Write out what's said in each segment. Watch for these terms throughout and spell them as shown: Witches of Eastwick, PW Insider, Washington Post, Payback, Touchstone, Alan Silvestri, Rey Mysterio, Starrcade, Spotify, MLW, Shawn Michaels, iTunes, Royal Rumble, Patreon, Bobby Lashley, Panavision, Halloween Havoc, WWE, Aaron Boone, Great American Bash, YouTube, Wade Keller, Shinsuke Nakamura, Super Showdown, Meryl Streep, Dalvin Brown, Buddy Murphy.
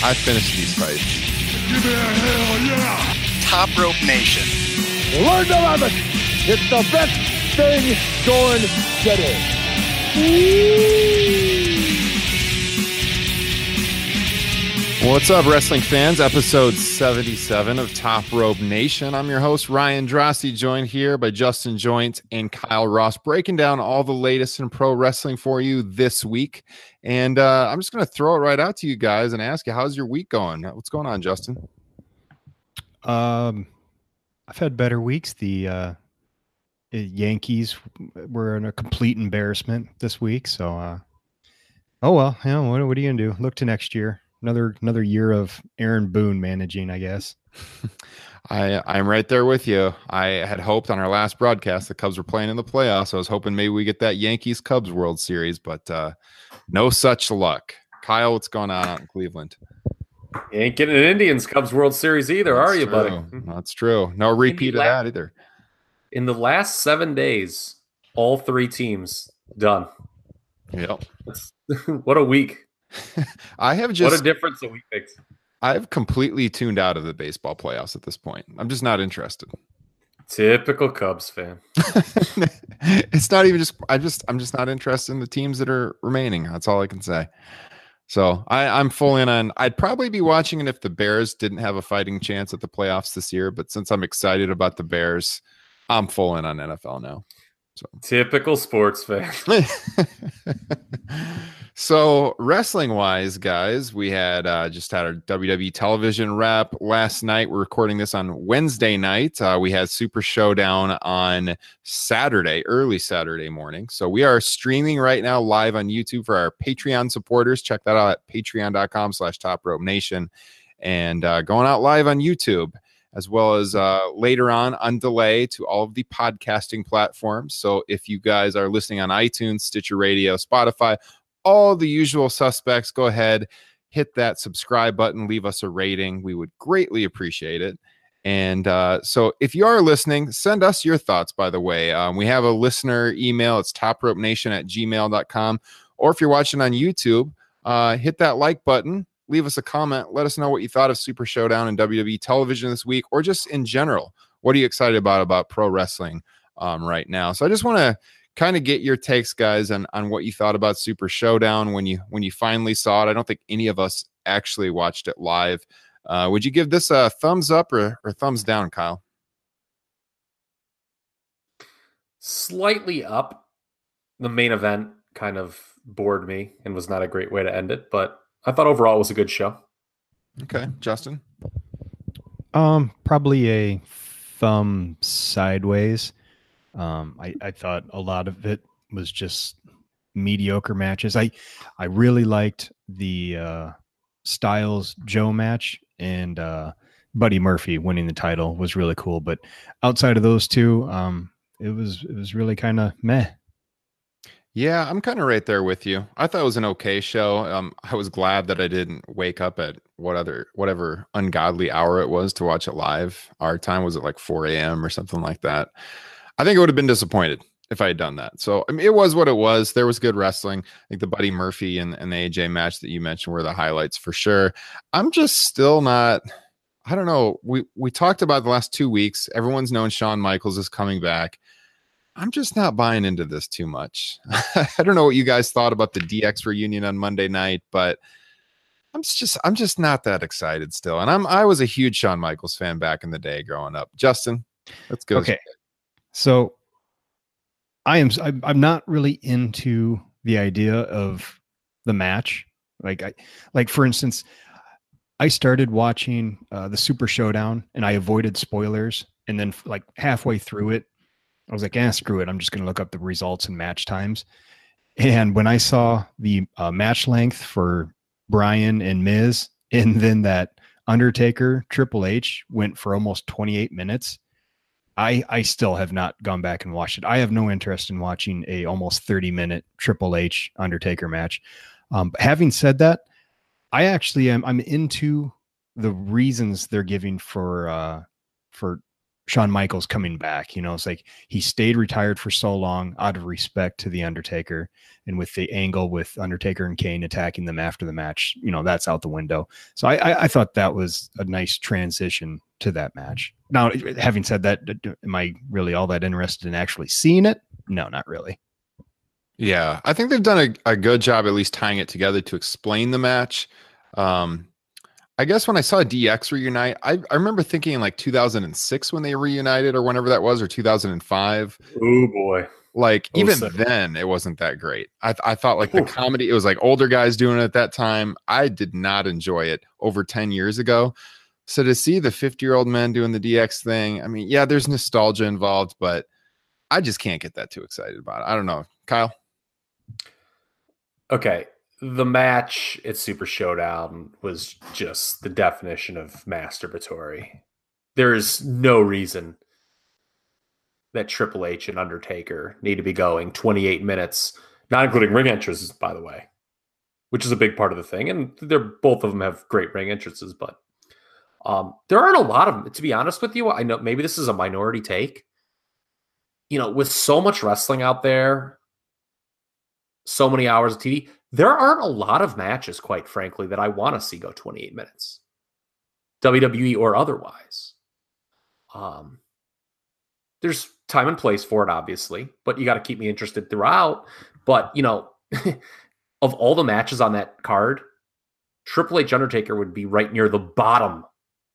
I finished these fights. Give me a hell yeah! Top Rope Nation. Learn to love it! It's the best thing going today. Woo! What's up, wrestling fans? Episode 77 of Top Rope Nation. I'm your host, Ryan Drossi, joined here by Justin Joint and Kyle Ross, breaking down all the latest in pro wrestling for you this week. And I'm just going to throw it right out to you guys and ask you, how's your week going? What's going on, Justin? I've had better weeks. The Yankees were in a complete embarrassment this week. So, oh well, you know, what are you gonna do? Look to next year. Another year of Aaron Boone managing, I guess. I'm right there with you. I had hoped on our last broadcast the Cubs were playing in the playoffs. I was hoping maybe we get that Yankees Cubs World Series, but no such luck. Kyle, what's going on out in Cleveland? You ain't getting an Indians Cubs World Series either, are you, buddy? That's true. No repeat of that either. In the last 7 days, all three teams done. Yep. What a week. What a difference a week makes. I've completely tuned out of the baseball playoffs at this point. I'm just not interested. Typical Cubs fan. It's not even just I'm just not interested in the teams that are remaining. That's all I can say. So I'm full in on. I'd probably be watching it if the Bears didn't have a fighting chance at the playoffs this year. But since I'm excited about the Bears, I'm full in on NFL now. So. Typical sports fan. So wrestling wise, guys, we had just had our WWE television wrap last night. We're recording this on Wednesday night. We had Super Showdown on Saturday, early Saturday morning. So we are streaming right now live on YouTube for our Patreon supporters. Check that out at patreon.com/Top Rope Nation and going out live on YouTube, as well as later on delay to all of the podcasting platforms. So if you guys are listening on iTunes, Stitcher Radio, Spotify, all the usual suspects, go ahead, hit that subscribe button, leave us a rating. We would greatly appreciate it. And so if you are listening, send us your thoughts, by the way. We have a listener email. It's topropenation@gmail.com. Or if you're watching on YouTube, hit that like button. Leave us a comment. Let us know what you thought of Super Showdown and WWE television this week, or just in general. What are you excited about pro wrestling right now? So I just want to kind of get your takes, guys, on what you thought about Super Showdown when you finally saw it. I don't think any of us actually watched it live. Would you give this a thumbs up or thumbs down, Kyle? Slightly up. The main event kind of bored me and was not a great way to end it, but I thought overall it was a good show. Okay, Justin? Probably a thumb sideways. I thought a lot of it was just mediocre matches. I really liked the Styles-Joe match, and Buddy Murphy winning the title was really cool. But outside of those two, it was really kind of meh. Yeah, I'm kind of right there with you. I thought it was an okay show. I was glad that I didn't wake up at whatever ungodly hour it was to watch it live. Our time was at like 4 a.m. or something like that. I think I would have been disappointed if I had done that. So I mean, it was what it was. There was good wrestling. I think the Buddy Murphy and the AJ match that you mentioned were the highlights for sure. I'm just still not. I don't know. We talked about the last 2 weeks. Everyone's known Shawn Michaels is coming back. I'm just not buying into this too much. I don't know what you guys thought about the DX reunion on Monday night, but I'm just not that excited still. And I was a huge Shawn Michaels fan back in the day growing up. Justin, let's go. Okay. So I'm not really into the idea of the match. Like for instance, I started watching the Super Showdown and I avoided spoilers. And then like halfway through it, I was like, eh, screw it. I'm just going to look up the results and match times. And when I saw the match length for Bryan and Miz, and then that Undertaker Triple H went for almost 28 minutes, I still have not gone back and watched it. I have no interest in watching a almost 30-minute Triple H Undertaker match. But having said that, I actually I'm into the reasons they're giving for Shawn Michaels coming back. You know, it's like he stayed retired for so long out of respect to the Undertaker, and with the angle with Undertaker and Kane attacking them after the match, you know, that's out the window. So I thought that was a nice transition to that match. Now, having said that, am I really all that interested in actually seeing it? No, not really. Yeah, I think they've done a good job at least tying it together to explain the match. I guess when I saw DX reunite, I remember thinking in like 2006 when they reunited or whenever that was, or 2005. Oh boy. Like even then it wasn't that great. I thought like the comedy, it was like older guys doing it at that time. I did not enjoy it over 10 years ago. So to see the 50-year-old men doing the DX thing, I mean, yeah, there's nostalgia involved, but I just can't get that too excited about it. I don't know. Kyle. Okay. The match at Super Showdown was just the definition of masturbatory. There is no reason that Triple H and Undertaker need to be going 28 minutes, not including ring entrances, by the way, which is a big part of the thing. And they're both of them have great ring entrances, but there aren't a lot of them. To be honest with you, I know maybe this is a minority take. You know, with so much wrestling out there, so many hours of TV, there aren't a lot of matches, quite frankly, that I want to see go 28 minutes, WWE or otherwise. There's time and place for it, obviously, but you got to keep me interested throughout. But, you know, of all the matches on that card, Triple H Undertaker would be right near the bottom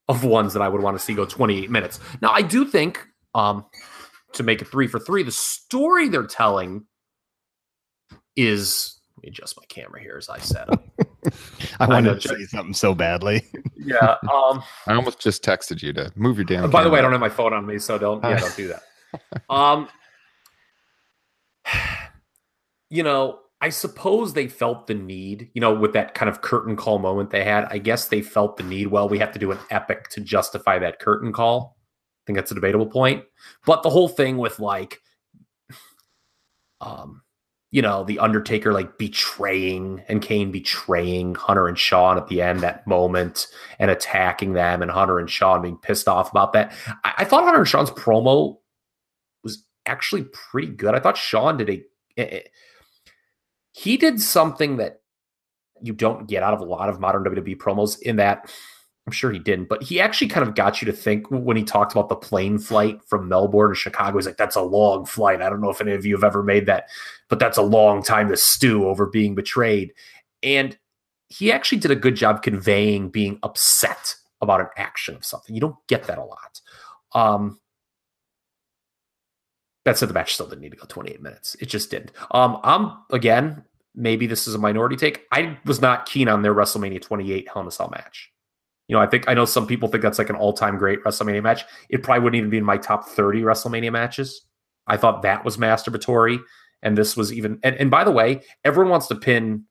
of ones that I would want to see go 28 minutes. Now, I do think, to make it 3 for 3, the story they're telling is... Let me adjust my camera here as I set up. I wanted to say something so badly. Yeah. I almost just texted you to move your damn camera. By the way, I don't have my phone on me, so don't do that. You know, I suppose they felt the need, you know, with that kind of curtain call moment they had, I guess they felt the need, well, we have to do an epic to justify that curtain call. I think that's a debatable point. But the whole thing with like, you know, the Undertaker like betraying and Kane betraying Hunter and Shawn at the end, that moment, and attacking them, and Hunter and Shawn being pissed off about that. I thought Hunter and Shawn's promo was actually pretty good. I thought Shawn did something that you don't get out of a lot of modern WWE promos, in that I'm sure he didn't, but he actually kind of got you to think when he talked about the plane flight from Melbourne to Chicago. He's like, that's a long flight. I don't know if any of you have ever made that, but that's a long time to stew over being betrayed. And he actually did a good job conveying being upset about an action of something. You don't get that a lot. That said, the match still didn't need to go 28 minutes. It just didn't. Again, maybe this is a minority take. I was not keen on their WrestleMania 28 Hell in a Cell match. You know, I know some people think that's like an all-time great WrestleMania match. It probably wouldn't even be in my top 30 WrestleMania matches. I thought that was masturbatory, and this was even. And by the way, everyone wants to pin,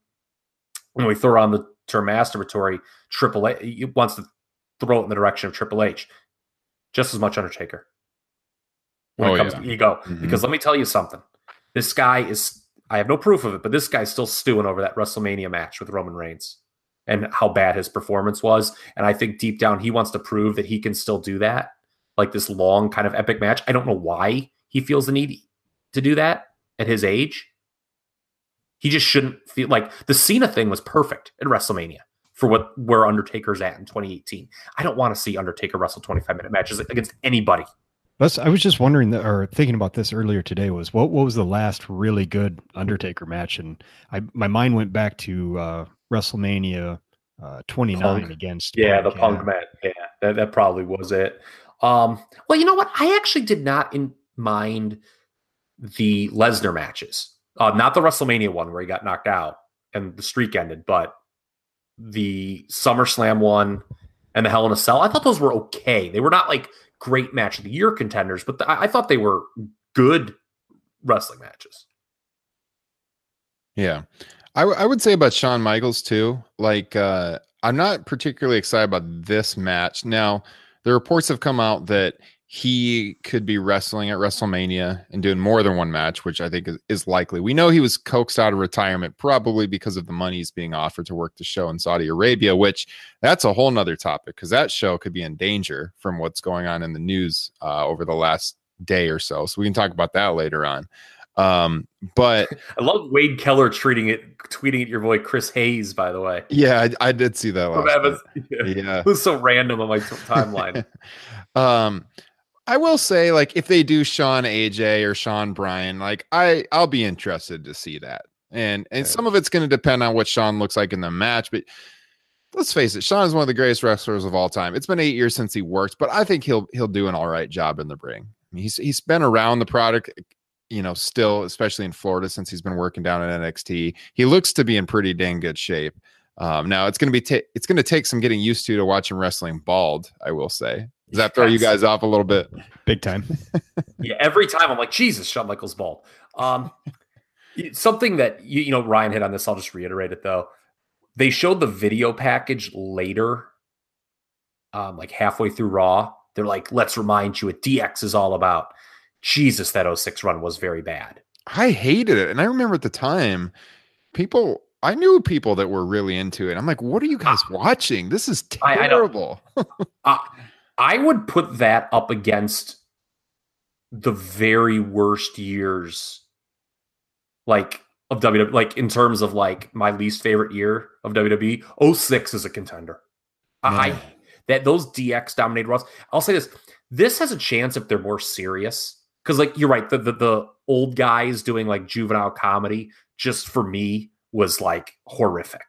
when we throw on the term masturbatory, Triple H wants to throw it in the direction of Triple H, just as much Undertaker when it comes to ego. Mm-hmm. Because let me tell you something: this guy is—I have no proof of it, but this guy's still stewing over that WrestleMania match with Roman Reigns and how bad his performance was. And I think deep down, he wants to prove that he can still do that, like this long kind of epic match. I don't know why he feels the need to do that at his age. He just shouldn't feel like the Cena thing was perfect at WrestleMania for where Undertaker's at in 2018. I don't want to see Undertaker wrestle 25-minute matches against anybody. I was just wondering or thinking about this earlier today was what was the last really good Undertaker match? And my mind went back to WrestleMania 29 Punk. Against Punk. Punk match. Yeah, that probably was it. Well, you know what? I actually did not mind the Lesnar matches, not the WrestleMania one where he got knocked out and the streak ended, but the SummerSlam one and the Hell in a Cell. I thought those were okay. They were not like great match of the year contenders, but I thought they were good wrestling matches. Yeah. I would say about Shawn Michaels too. Like, I'm not particularly excited about this match. Now, the reports have come out that he could be wrestling at WrestleMania and doing more than one match, which I think is likely. We know he was coaxed out of retirement probably because of the money he's being offered to work the show in Saudi Arabia, which that's a whole nother topic because that show could be in danger from what's going on in the news over the last day or so. So we can talk about that later on. But I love Wade Keller tweeting at your boy Chris Hayes, by the way. Yeah, I did see that last time. Yeah. It was so random on my timeline. I will say, like, if they do Shawn AJ or Shawn Bryan, like I'll be interested to see that. And some of it's going to depend on what Shawn looks like in the match, but let's face it, Shawn is one of the greatest wrestlers of all time. It's been 8 years since he worked, but I think he'll do an all right job in the ring. I mean, he's been around the product, you know, still, especially in Florida, since he's been working down at NXT. He looks to be in pretty dang good shape. Now it's going to be it's going to take some getting used to watch him wrestling bald, I will say. Does that throw you guys off a little bit? Big time. Yeah, every time I'm like, Jesus, Shawn Michaels bald. Something that, you know, Ryan hit on this, I'll just reiterate it though. They showed the video package later, like halfway through Raw. They're like, let's remind you what DX is all about. Jesus, that 06 run was very bad. I hated it. And I remember at the time, I knew people that were really into it. I'm like, what are you guys watching? This is terrible. I would put that up against the very worst years, like of WWE, like in terms of like my least favorite year of WWE. 06 is a contender. Those DX dominated Raws. I'll say this. This has a chance if they're more serious. Because, like, you're right, the old guys doing, like, juvenile comedy, just for me, was, like, horrific.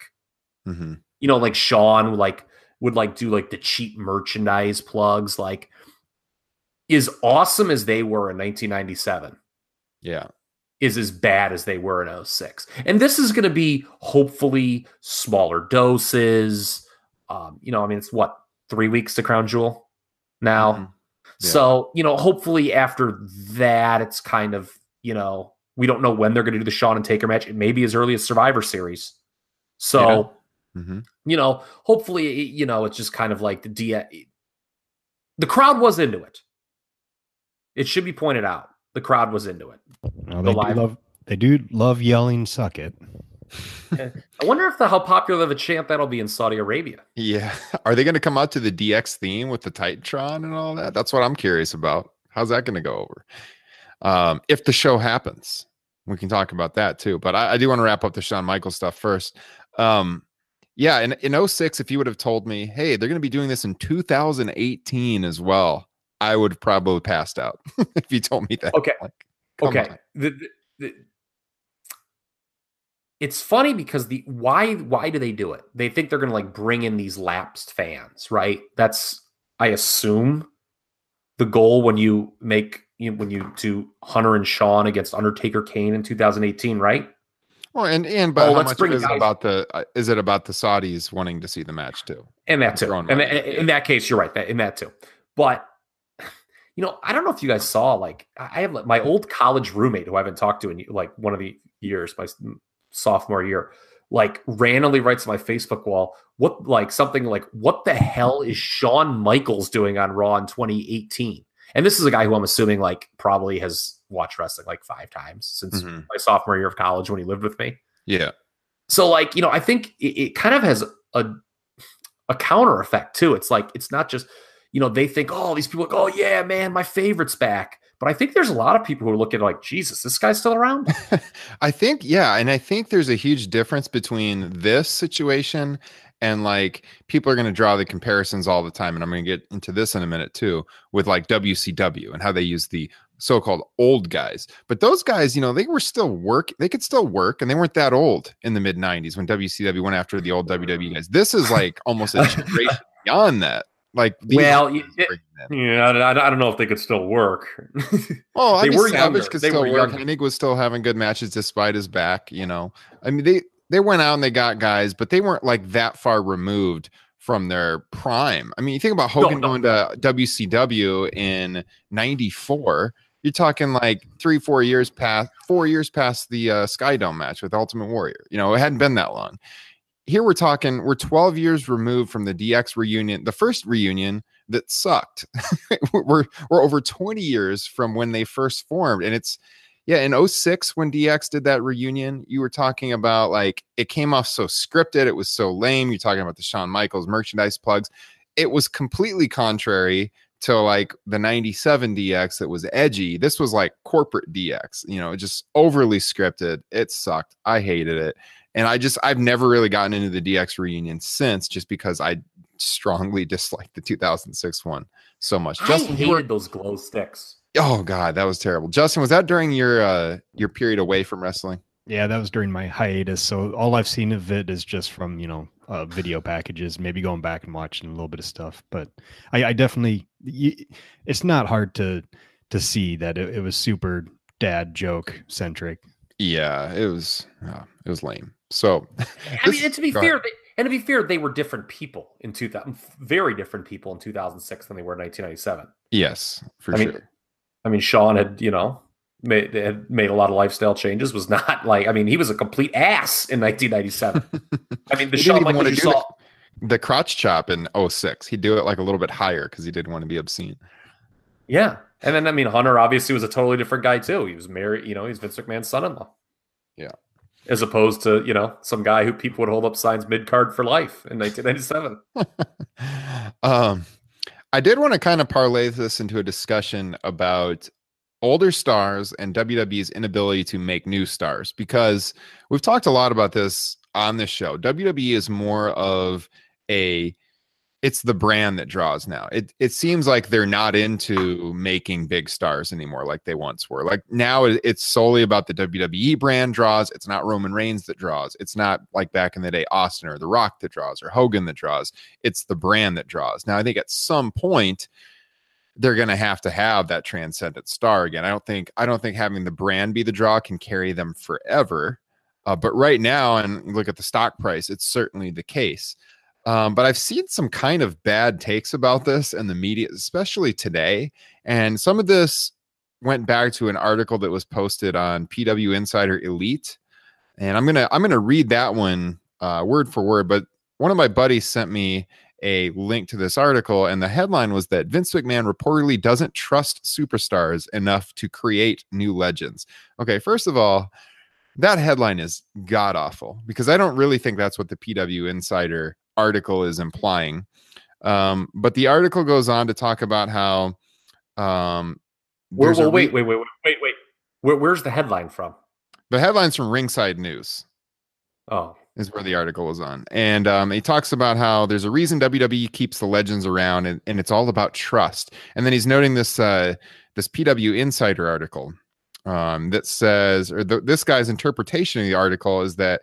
Mm-hmm. You know, like, Shawn would do, like, the cheap merchandise plugs. Like, as awesome as they were in 1997. Yeah. Is as bad as they were in 06. And this is going to be, hopefully, smaller doses. You know, I mean, it's, 3 weeks to Crown Jewel now? Mm-hmm. Yeah. So, you know, hopefully after that, it's kind of, you know, we don't know when they're going to do the Shawn and Taker match. It may be as early as Survivor Series. So, You know, hopefully, you know, it's just kind of like the crowd was into it. It should be pointed out. The crowd was into it. No, they do love yelling, suck it. I wonder if how popular of a chant that'll be in Saudi Arabia. Yeah. Are they going to come out to the DX theme with the Titantron and all that? That's what I'm curious about. How's that going to go over? If the show happens, we can talk about that too. But I do want to wrap up the Shawn Michaels stuff first. Yeah. In 06, if you would have told me, hey, they're going to be doing this in 2018 as well, I would have probably passed out if you told me that. Okay. Like, okay. It's funny because why do they do it? They think they're going to like bring in these lapsed fans, right? That's, I assume, the goal when you do Hunter and Shawn against Undertaker Kane in 2018, right? Well, how much is it about the Saudis wanting to see the match too? And that too. And in that case, you're right. But you know, I don't know if you guys saw, like, I have my old college roommate who I haven't talked to in like one of the years, my sophomore year, like randomly writes on my Facebook wall, what the hell is Shawn Michaels doing on Raw in 2018? And this is a guy who I'm assuming like probably has watched wrestling like 5 times since my sophomore year of college when he lived with me. Yeah. So like, you know, I think it kind of has a counter effect too. It's like, it's not just, you know, they think, oh, these people, oh yeah, man, my favorite's back. But I think there's a lot of people who are looking like, Jesus, this guy's still around. I think, yeah. And I think there's a huge difference between this situation and like people are going to draw the comparisons all the time. And I'm going to get into this in a minute too, with like WCW and how they use the so-called old guys, but those guys, you know, they were still work. They could still work, and they weren't that old in the mid '90s when WCW went after the old WWE guys. This is like almost a generation beyond that. Like, well, yeah, I don't know if they could still work. Oh, they were savage could still work. Hennig was still having good matches despite his back. You know, I mean, they went out and they got guys, but they weren't like that far removed from their prime. I mean, you think about Hogan going to WCW in '94. You're talking like 3-4 years past, 4 years past the Sky Dome match with Ultimate Warrior. You know, it hadn't been that long. Here we're 12 years removed from the DX reunion, the first reunion that sucked. we're over 20 years from when they first formed. And it's, yeah, in 06 when DX did that reunion, you were talking about like, it came off so scripted. It was so lame. You're talking about the Shawn Michaels merchandise plugs. It was completely contrary to like the 97 DX that was edgy. This was like corporate DX, you know, just overly scripted. It sucked. I hated it. And I've never really gotten into the DX reunion since, just because I strongly disliked the 2006 one so much. Justin, you hated those glow sticks. Oh God, that was terrible. Justin, was that during your period away from wrestling? Yeah, that was during my hiatus. So all I've seen of it is just from, you know, video packages, maybe going back and watching a little bit of stuff. But I definitely, it's not hard to see that it was super dad joke centric. Yeah, it was lame. So, I mean, and to be fair, they were different people in 2000, very different people in 2006 than they were in 1997. Yes, for sure. I mean, Sean had, you know, made a lot of lifestyle changes. Was not like, I mean, he was a complete ass in 1997. I mean, the Sean Michaels you saw the crotch chop in 06. He'd do it like a little bit higher because he didn't want to be obscene. Yeah. And then, I mean, Hunter obviously was a totally different guy, too. He was married, you know, he's Vince McMahon's son-in-law. Yeah. As opposed to, you know, some guy who people would hold up signs mid-card for life in 1997. I did want to kind of parlay this into a discussion about older stars and WWE's inability to make new stars, because we've talked a lot about this on this show. WWE is more of a... It's the brand that draws now. It seems like they're not into making big stars anymore like they once were. Like now it's solely about the WWE brand draws. It's not Roman Reigns that draws. It's not like back in the day, Austin or The Rock that draws or Hogan that draws. It's the brand that draws. Now I think at some point they're going to have that transcendent star again. I don't think having the brand be the draw can carry them forever. But right now, and look at the stock price, it's certainly the case. But I've seen some kind of bad takes about this in the media, especially today. And some of this went back to an article that was posted on PW Insider Elite. And I'm gonna read that one word for word. But one of my buddies sent me a link to this article, and the headline was that Vince McMahon reportedly doesn't trust superstars enough to create new legends. Okay, first of all, that headline is god awful because I don't really think that's what the PW Insider article is implying, but the article goes on to talk about how wait. Where's the headline from? The headline's from Ringside News. Oh, is where the article is on. And he talks about how there's a reason WWE keeps the legends around, and it's all about trust. And then he's noting this this PW Insider article that says, or this guy's interpretation of the article is that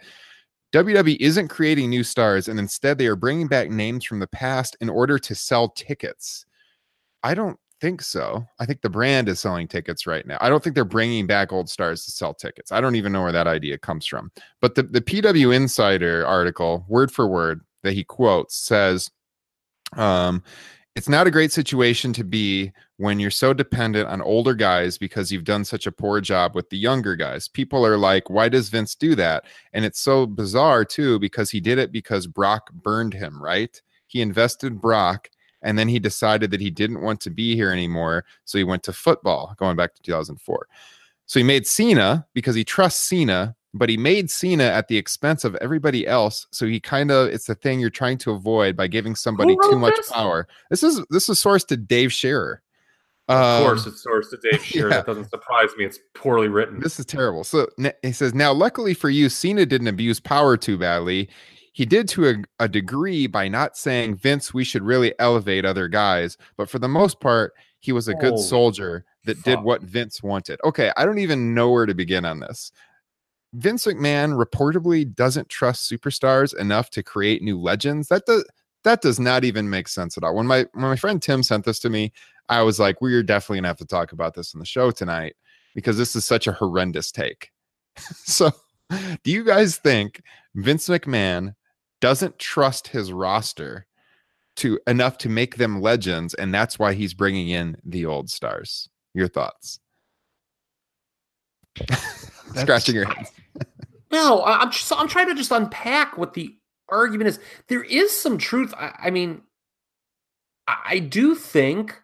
WWE isn't creating new stars, and instead they are bringing back names from the past in order to sell tickets. I don't think so. I think the brand is selling tickets right now. I don't think they're bringing back old stars to sell tickets. I don't even know where that idea comes from. But the PW Insider article, word for word, that he quotes says, it's not a great situation to be when you're so dependent on older guys because you've done such a poor job with the younger guys. People are like, why does Vince do that? And it's so bizarre, too, because he did it because Brock burned him, right? He invested Brock, and then he decided that he didn't want to be here anymore, so he went to football, going back to 2004. So he made Cena because he trusts Cena, but he made Cena at the expense of everybody else. So he kind of, it's the thing you're trying to avoid by giving somebody too much power. This is sourced to Dave Scherer. Of course it's sourced to Dave Scherer. Yeah. That doesn't surprise me. It's poorly written. This is terrible. So he says, now, luckily for you, Cena didn't abuse power too badly. He did to a degree by not saying, Vince, we should really elevate other guys. But for the most part, He was a good soldier that did what Vince wanted. Okay, I don't even know where to begin on this. Vince McMahon reportedly doesn't trust superstars enough to create new legends. That does not even make sense at all. When my friend Tim sent this to me, I was like, we're definitely going to have to talk about this on the show tonight because this is such a horrendous take. So do you guys think Vince McMahon doesn't trust his roster enough to make them legends, and that's why he's bringing in the old stars? Your thoughts? Scratching your head. No, I'm trying to just unpack what the argument is. There is some truth. I mean, I do think,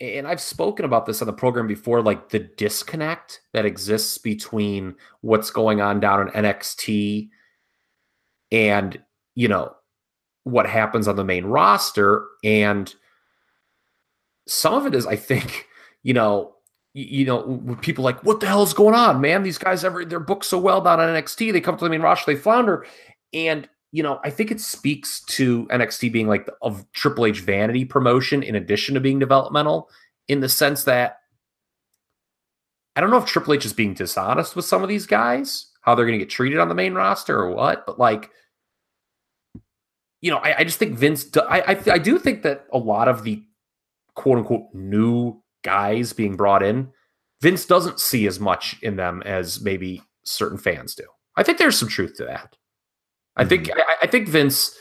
and I've spoken about this on the program before, like the disconnect that exists between what's going on down in NXT and, you know, what happens on the main roster. And some of it is, I think, you know, people like, what the hell is going on, man? These guys, they're booked so well down on NXT. They come to the main roster, they flounder. And, you know, I think it speaks to NXT being like of Triple H vanity promotion in addition to being developmental, in the sense that I don't know if Triple H is being dishonest with some of these guys, how they're going to get treated on the main roster or what, but like, you know, I just think Vince, I do think that a lot of the quote unquote new guys being brought in, Vince doesn't see as much in them as maybe certain fans do. I think there's some truth to that. I think Vince,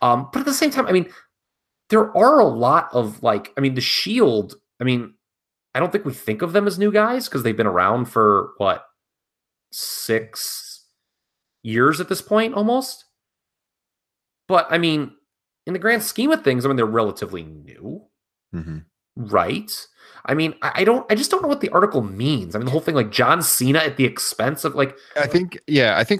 but at the same time, I mean, there are a lot of like, I mean, the Shield, I mean, I don't think we think of them as new guys because they've been around for what, 6 years at this point almost. But, I mean, in the grand scheme of things, I mean, they're relatively new, right? I mean, I just don't know what the article means. I mean, the whole thing, like John Cena at the expense of like. I think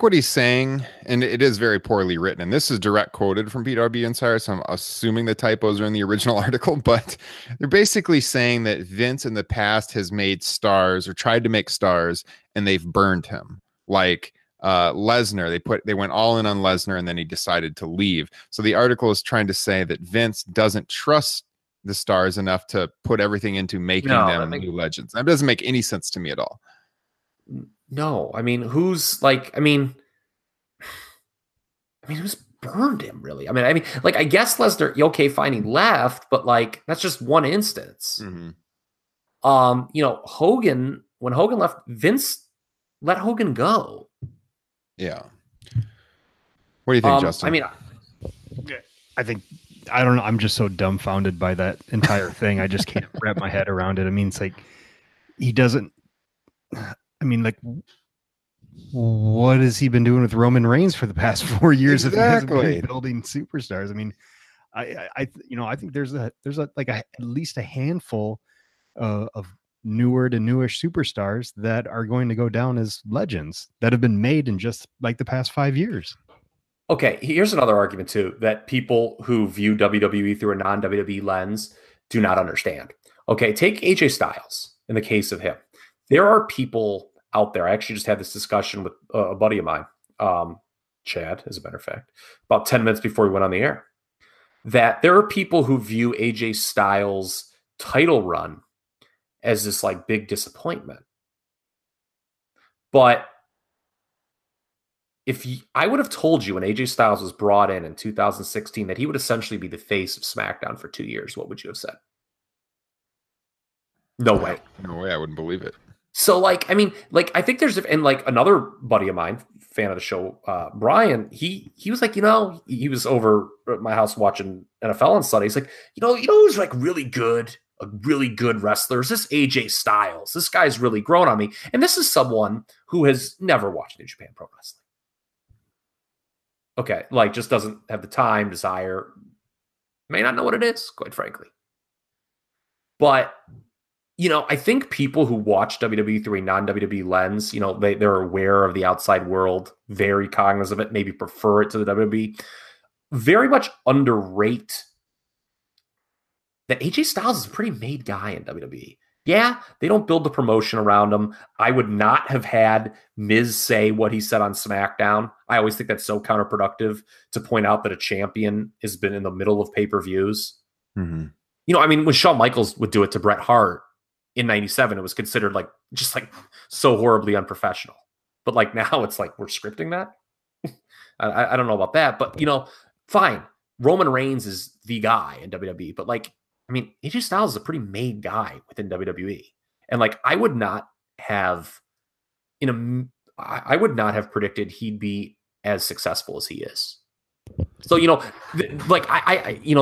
what he's saying, and it is very poorly written, and this is direct quoted from PW Insider, so I'm assuming the typos are in the original article, but they're basically saying that Vince in the past has made stars or tried to make stars, and they've burned him. Like, Lesnar, they went all in on Lesnar and then he decided to leave. So the article is trying to say that Vince doesn't trust the stars enough to put everything into making them new legends. That doesn't make any sense to me at all. No, I mean, who's burned him really? I mean, like, I guess Lesnar, okay, fine, he left, but like, that's just one instance. You know, Hogan, when Hogan left, Vince let Hogan go. Yeah. What do you think, Justin? I mean, I think, I don't know. I'm just so dumbfounded by that entire thing. I just can't wrap my head around it. I mean, it's like, he doesn't, I mean, like, what has he been doing with Roman Reigns for the past 4 years? Exactly. If he hasn't been building superstars. I mean, I you know, I think there's at least a handful of newer to newish superstars that are going to go down as legends that have been made in just like the past 5 years. Okay, here's another argument too that people who view WWE through a non-WWE lens do not understand. Okay, take AJ Styles in the case of him. There are people out there, I actually just had this discussion with a buddy of mine, Chad, as a matter of fact, about 10 minutes before we went on the air, that there are people who view AJ Styles' title run as this like big disappointment. But if I would have told you when AJ Styles was brought in 2016 that he would essentially be the face of SmackDown for 2 years, what would you have said? No way. No way. I wouldn't believe it. So like, I mean, like, I think there's, and like another buddy of mine, fan of the show, Brian, he was like, you know, he was over at my house watching NFL on Sunday. He's like, you know, who's like really good? A really good wrestler. This AJ Styles. This guy's really grown on me. And this is someone who has never watched New Japan Pro Wrestling. Okay, like just doesn't have the time, desire, may not know what it is, quite frankly. But, you know, I think people who watch WWE through a non-WWE lens, you know, they're aware of the outside world, very cognizant of it, maybe prefer it to the WWE, very much underrate that AJ Styles is a pretty made guy in WWE. Yeah, they don't build the promotion around him. I would not have had Miz say what he said on SmackDown. I always think that's so counterproductive to point out that a champion has been in the middle of pay-per-views. you know, I mean, when Shawn Michaels would do it to Bret Hart in 97, it was considered like just like so horribly unprofessional. But like now it's like we're scripting that. I don't know about that, but you know, fine. Roman Reigns is the guy in WWE, but like, I mean, AJ Styles is a pretty made guy within WWE. And like, I would not have predicted he'd be as successful as he is. So, you know, there are people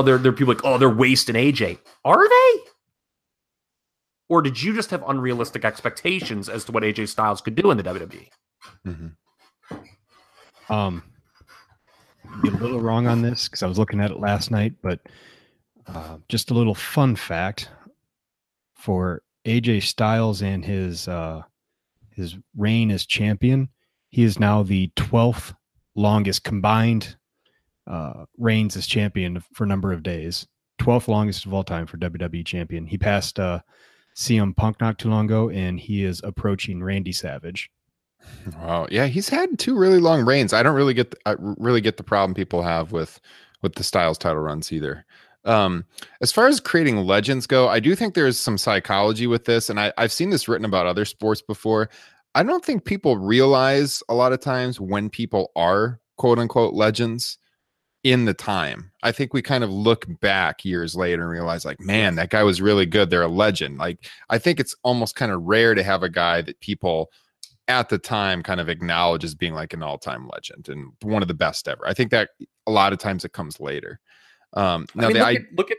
like, oh, they're wasting AJ. Are they? Or did you just have unrealistic expectations as to what AJ Styles could do in the WWE? Mm-hmm. Be a little wrong on this because I was looking at it last night, but just a little fun fact for AJ Styles and his reign as champion. He is now the 12th longest combined reigns as champion for a number of days. 12th longest of all time for WWE champion. He passed CM Punk not too long ago, and he is approaching Randy Savage. Wow, yeah, he's had two really long reigns. I don't really get the problem people have with the Styles title runs either. As far as creating legends go, I do think there's some psychology with this, and I've seen this written about other sports before. I don't think people realize a lot of times when people are quote unquote legends in the time. I think we kind of look back years later and realize like, man, that guy was really good. They're a legend. Like, I think it's almost kind of rare to have a guy that people at the time kind of acknowledge as being like an all-time legend and one of the best ever. I think that a lot of times it comes later. Now I mean, look at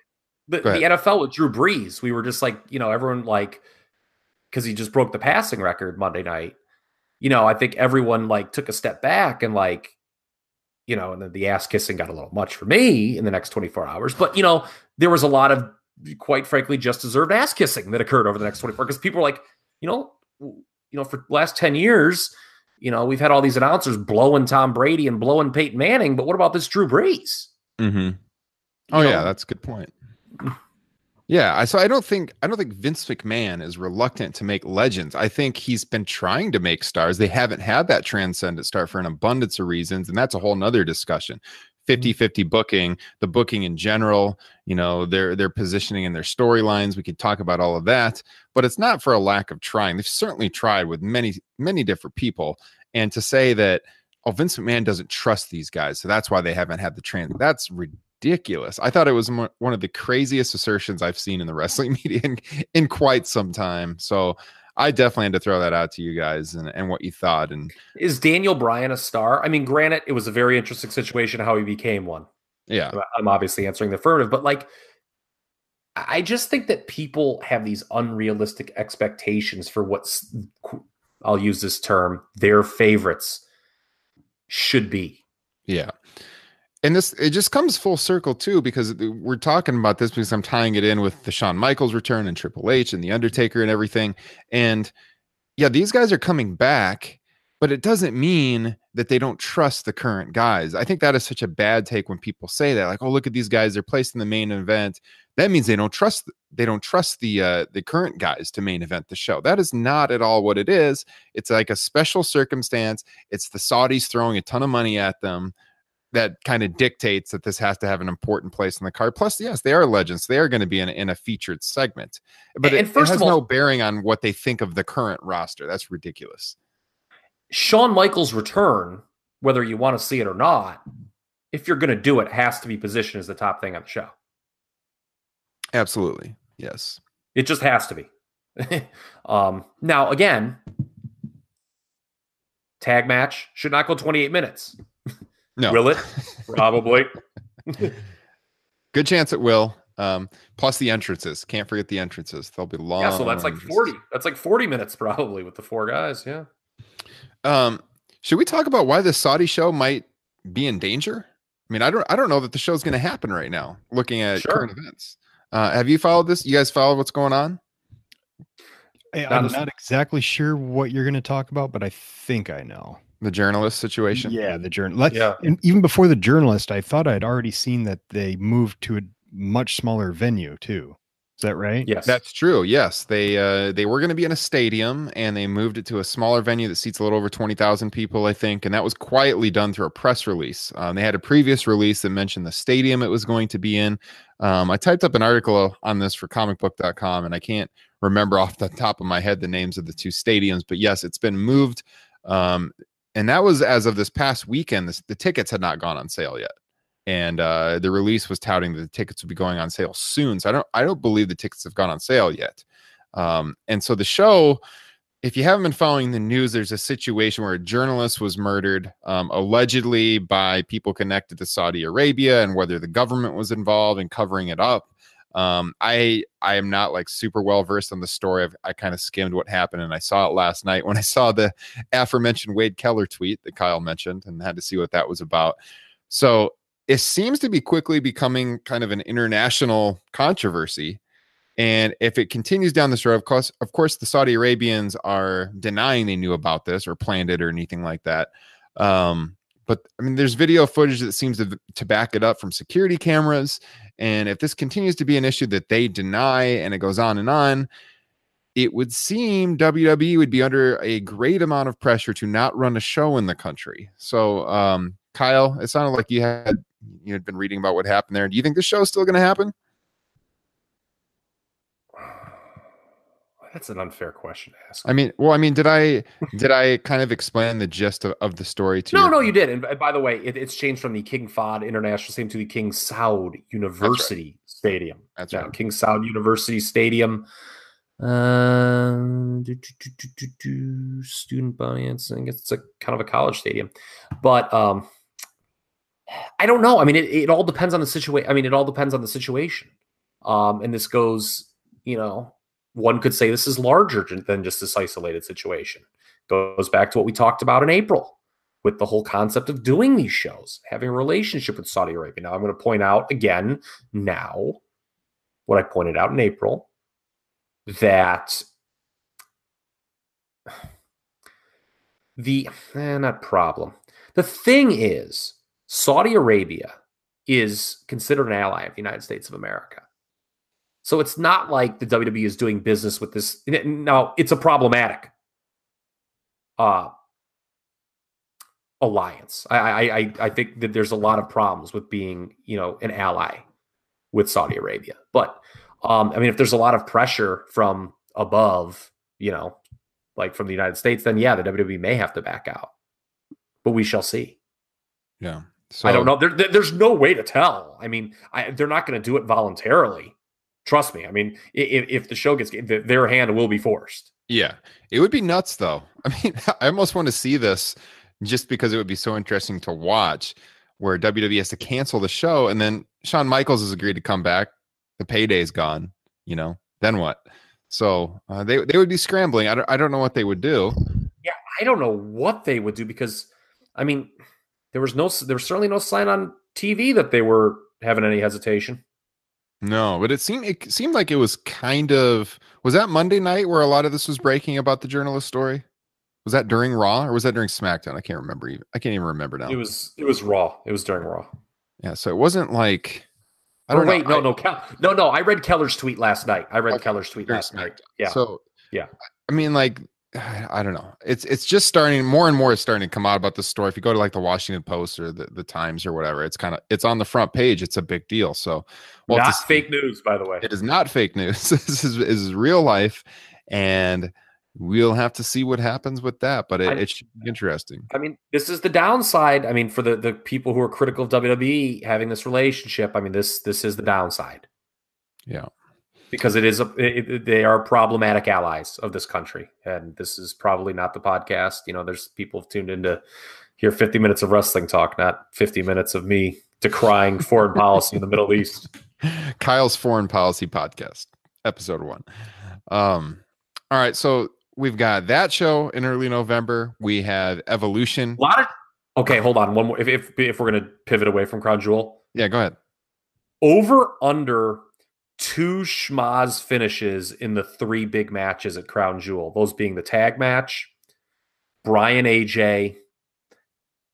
the NFL with Drew Brees. We were just like, you know, everyone like, because he just broke the passing record Monday night. You know, I think everyone like took a step back and like, you know, and then the ass kissing got a little much for me in the next 24 hours. But, you know, there was a lot of, quite frankly, just deserved ass kissing that occurred over the next 24 because people were like, you know, for the last 10 years, you know, we've had all these announcers blowing Tom Brady and blowing Peyton Manning. But what about this Drew Brees? Mm-hmm. Oh, yeah, that's a good point. Yeah, so I don't think Vince McMahon is reluctant to make legends. I think he's been trying to make stars. They haven't had that transcendent star for an abundance of reasons, and that's a whole nother discussion. 50-50 booking, the booking in general, you know, their positioning and their storylines. We could talk about all of that, but it's not for a lack of trying. They've certainly tried with many, many different people, and to say that, oh, Vince McMahon doesn't trust these guys, so that's why they haven't had the transcendent. That's ridiculous. I thought it was one of the craziest assertions I've seen in the wrestling media in quite some time. So I definitely had to throw that out to you guys and what you thought. And is Daniel Bryan a star? I mean, granted, it was a very interesting situation how he became one. Yeah, I'm obviously answering the affirmative, but like, I just think that people have these unrealistic expectations for what's, I'll use this term, their favorites should be. Yeah. And this, it just comes full circle too, because we're talking about this because I'm tying it in with the Shawn Michaels return and Triple H and the Undertaker and everything. And yeah, these guys are coming back, but it doesn't mean that they don't trust the current guys. I think that is such a bad take when people say that, like, oh, look at these guys. They're placed in the main event. That means they don't trust the current guys to main event the show. That is not at all what it is. It's like a special circumstance. It's the Saudis throwing a ton of money at them. That kind of dictates that this has to have an important place in the card. Plus, yes, they are legends. They are going to be in a featured segment. But it has no bearing on what they think of the current roster. That's ridiculous. Shawn Michaels' return, whether you want to see it or not, if you're going to do it, has to be positioned as the top thing on the show. Absolutely. Yes. It just has to be. Now, again, tag match should not go 28 minutes. No. Will it? Probably. Good chance it will. Plus the entrances. Can't forget the entrances. They'll be long. Yeah, so that's like 40. That's like 40 minutes probably with the four guys, yeah. Should we talk about why the Saudi show might be in danger? I mean, I don't know that the show's going to happen right now, looking at current events. Have you followed this? You guys followed what's going on? I'm not exactly sure what you're going to talk about, but I think I know. The journalist situation. Yeah, the journalist. Yeah. And even before the journalist, I thought I'd already seen that they moved to a much smaller venue too. Is that right? Yes, that's true. Yes, they were going to be in a stadium, and they moved it to a smaller venue that seats a little over 20,000 people, I think. And that was quietly done through a press release. They had a previous release that mentioned the stadium it was going to be in. I typed up an article on this for comicbook.com, and I can't remember off the top of my head the names of the two stadiums. But yes, it's been moved. And that was as of this past weekend. The tickets had not gone on sale yet. And the release was touting that the tickets would be going on sale soon. So I don't believe the tickets have gone on sale yet. And so the show, if you haven't been following the news, there's a situation where a journalist was murdered, allegedly by people connected to Saudi Arabia, and whether the government was involved in covering it up. I am not like super well versed on the story. I kind of skimmed what happened, and I saw it last night when I saw the aforementioned Wade Keller tweet that Kyle mentioned, and had to see what that was about. So it seems to be quickly becoming kind of an international controversy. And if it continues down this road, of course, the Saudi Arabians are denying they knew about this or planned it or anything like that. But I mean, there's video footage that seems to back it up from security cameras. And if this continues to be an issue that they deny and it goes on and on, it would seem WWE would be under a great amount of pressure to not run a show in the country. So, Kyle, it sounded like you had been reading about what happened there. Do you think the show is still going to happen? That's an unfair question to ask. I mean, did I kind of explain the gist of the story to you? No, you did. And by the way, it's changed from the King Fahd International Stadium to the King Saud University Stadium. That's right. King Saud University Stadium. Student audience. I guess it's a kind of a college stadium, but I don't know. I mean, it all depends on the situation. I mean, it all depends on the situation. And this goes, one could say this is larger than just this isolated situation. Goes back to what we talked about in April with the whole concept of doing these shows, having a relationship with Saudi Arabia. Now, I'm going to point out again now what I pointed out in April, that the thing is, Saudi Arabia is considered an ally of the United States of America. So it's not like the WWE is doing business with this. Now, it's a problematic alliance. I think that there's a lot of problems with being, an ally with Saudi Arabia. But, if there's a lot of pressure from above, like from the United States, then, yeah, the WWE may have to back out. But we shall see. Yeah. So, I don't know. There's no way to tell. I mean, they're not going to do it voluntarily. Trust me. I mean, if the show gets, their hand will be forced. Yeah. It would be nuts, though. I mean, I almost want to see this just because it would be so interesting to watch, where WWE has to cancel the show, and then Shawn Michaels has agreed to come back. The payday's gone, then what? So they would be scrambling. I don't know what they would do. Yeah, I don't know what they would do, because, I mean, there was certainly no sign on TV that they were having any hesitation. No, but it seemed like it was kind of, was that Monday night where a lot of this was breaking about the journalist story? Was that during Raw or was that during SmackDown? I can't remember. I can't even remember now. It was Raw. It was during Raw. Yeah, so it wasn't like, I don't know. No. I read Keller's tweet last night. Keller's tweet last night. Yeah. So yeah, I mean, like, I don't know. It's just starting, more and more is starting to come out about this story. If you go to like the Washington Post or the Times or whatever, it's on the front page. It's a big deal. So, well, not fake news, by the way. It is not fake news. This is real life, and we'll have to see what happens with that. But it should be interesting. I mean, this is the downside. I mean, for the people who are critical of WWE having this relationship, I mean, this is the downside. Yeah. Because they are problematic allies of this country, and this is probably not the podcast. There's people who've tuned in to hear 50 minutes of wrestling talk, not 50 minutes of me decrying foreign policy in the Middle East. Kyle's Foreign Policy Podcast, episode 1. All right, so we've got that show in early November. We have Evolution. Okay, hold on. One more. If we're gonna pivot away from Crown Jewel, yeah, go ahead. Over under. 2 schmaz finishes in the 3 big matches at Crown Jewel, those being the tag match, Bryan AJ,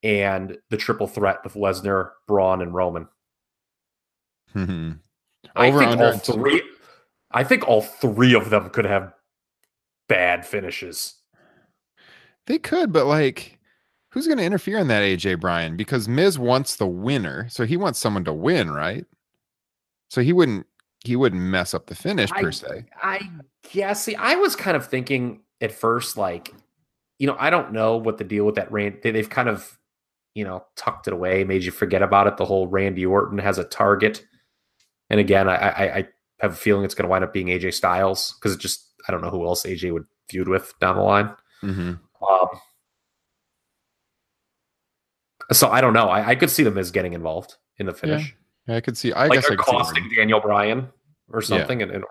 and the triple threat with Lesnar, Braun, and Roman. Mm-hmm. I think all 3. I think all three of them could have bad finishes. They could, but like, who's going to interfere in that AJ Bryan? Because Miz wants the winner, so he wants someone to win, right? So he wouldn't mess up the finish per se. I guess. See, I was kind of thinking at first, like, you know, I don't know what the deal with that Randy. They've kind of, you know, tucked it away, made you forget about it. The whole Randy Orton has a target, and again, I have a feeling it's going to wind up being AJ Styles because it just, I don't know who else AJ would feud with down the line. Mm-hmm. So I don't know. I could see the Miz getting involved in the finish. Yeah, I could see. I like guess they're costing Daniel Bryan or something. Yeah. And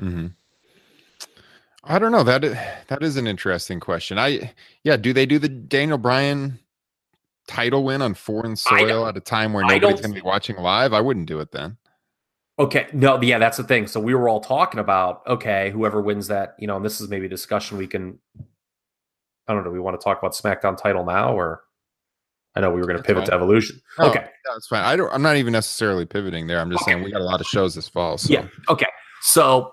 mm-hmm. I don't know. That is an interesting question. Do they do the Daniel Bryan title win on foreign soil at a time where nobody's going to be watching live? I wouldn't do it then. Okay. No, yeah, that's the thing. So we were all talking about, okay, whoever wins that, you know, and this is maybe a discussion we can, I don't know, do we want to talk about SmackDown title now, or I know we were going to pivot to Evolution. No, okay. That's fine. I'm not even necessarily pivoting there. I'm just saying we got a lot of shows this fall. So. Yeah. Okay. So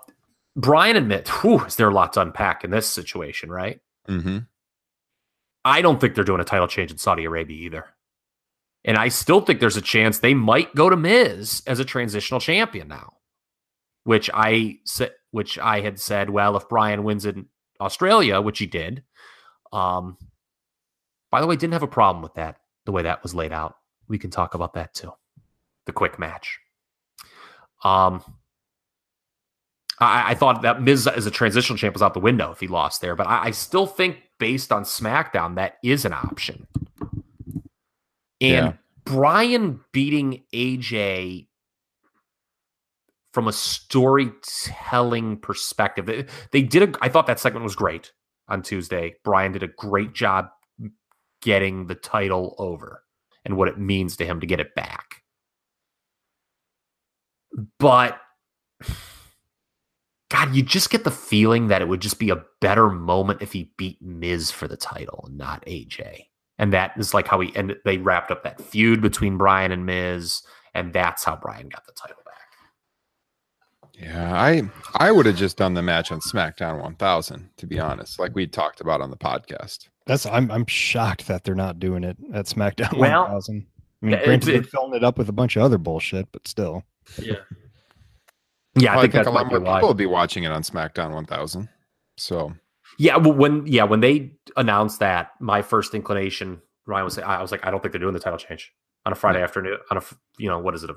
Brian and Miz, is there a lot to unpack in this situation, right? Mm-hmm. I don't think they're doing a title change in Saudi Arabia either. And I still think there's a chance they might go to Miz as a transitional champion now, which I had said, well, if Brian wins in Australia, which he did, by the way, didn't have a problem with that, the way that was laid out. We can talk about that too. The quick match. I thought that Miz as a transitional champ was out the window if he lost there, but I still think based on SmackDown, that is an option. And Brian beating AJ from a storytelling perspective, I thought that segment was great on Tuesday. Brian did a great job getting the title over and what it means to him to get it back. But God, you just get the feeling that it would just be a better moment if he beat Miz for the title and not AJ. And that is like how he ended. They wrapped up that feud between Brian and Miz, and that's how Brian got the title back. Yeah, I would have just done the match on SmackDown 1000, to be honest, like we talked about on the podcast. I'm shocked that they're not doing it at SmackDown 1000. I mean, granted, they're filling it up with a bunch of other bullshit, but still. Yeah. Yeah, well, I think a lot more people will be watching it on SmackDown 1000. So. Yeah, well, when they announced that, my first inclination, Ryan was saying, I was like, I don't think they're doing the title change on a Friday afternoon, on a, you know, what is it,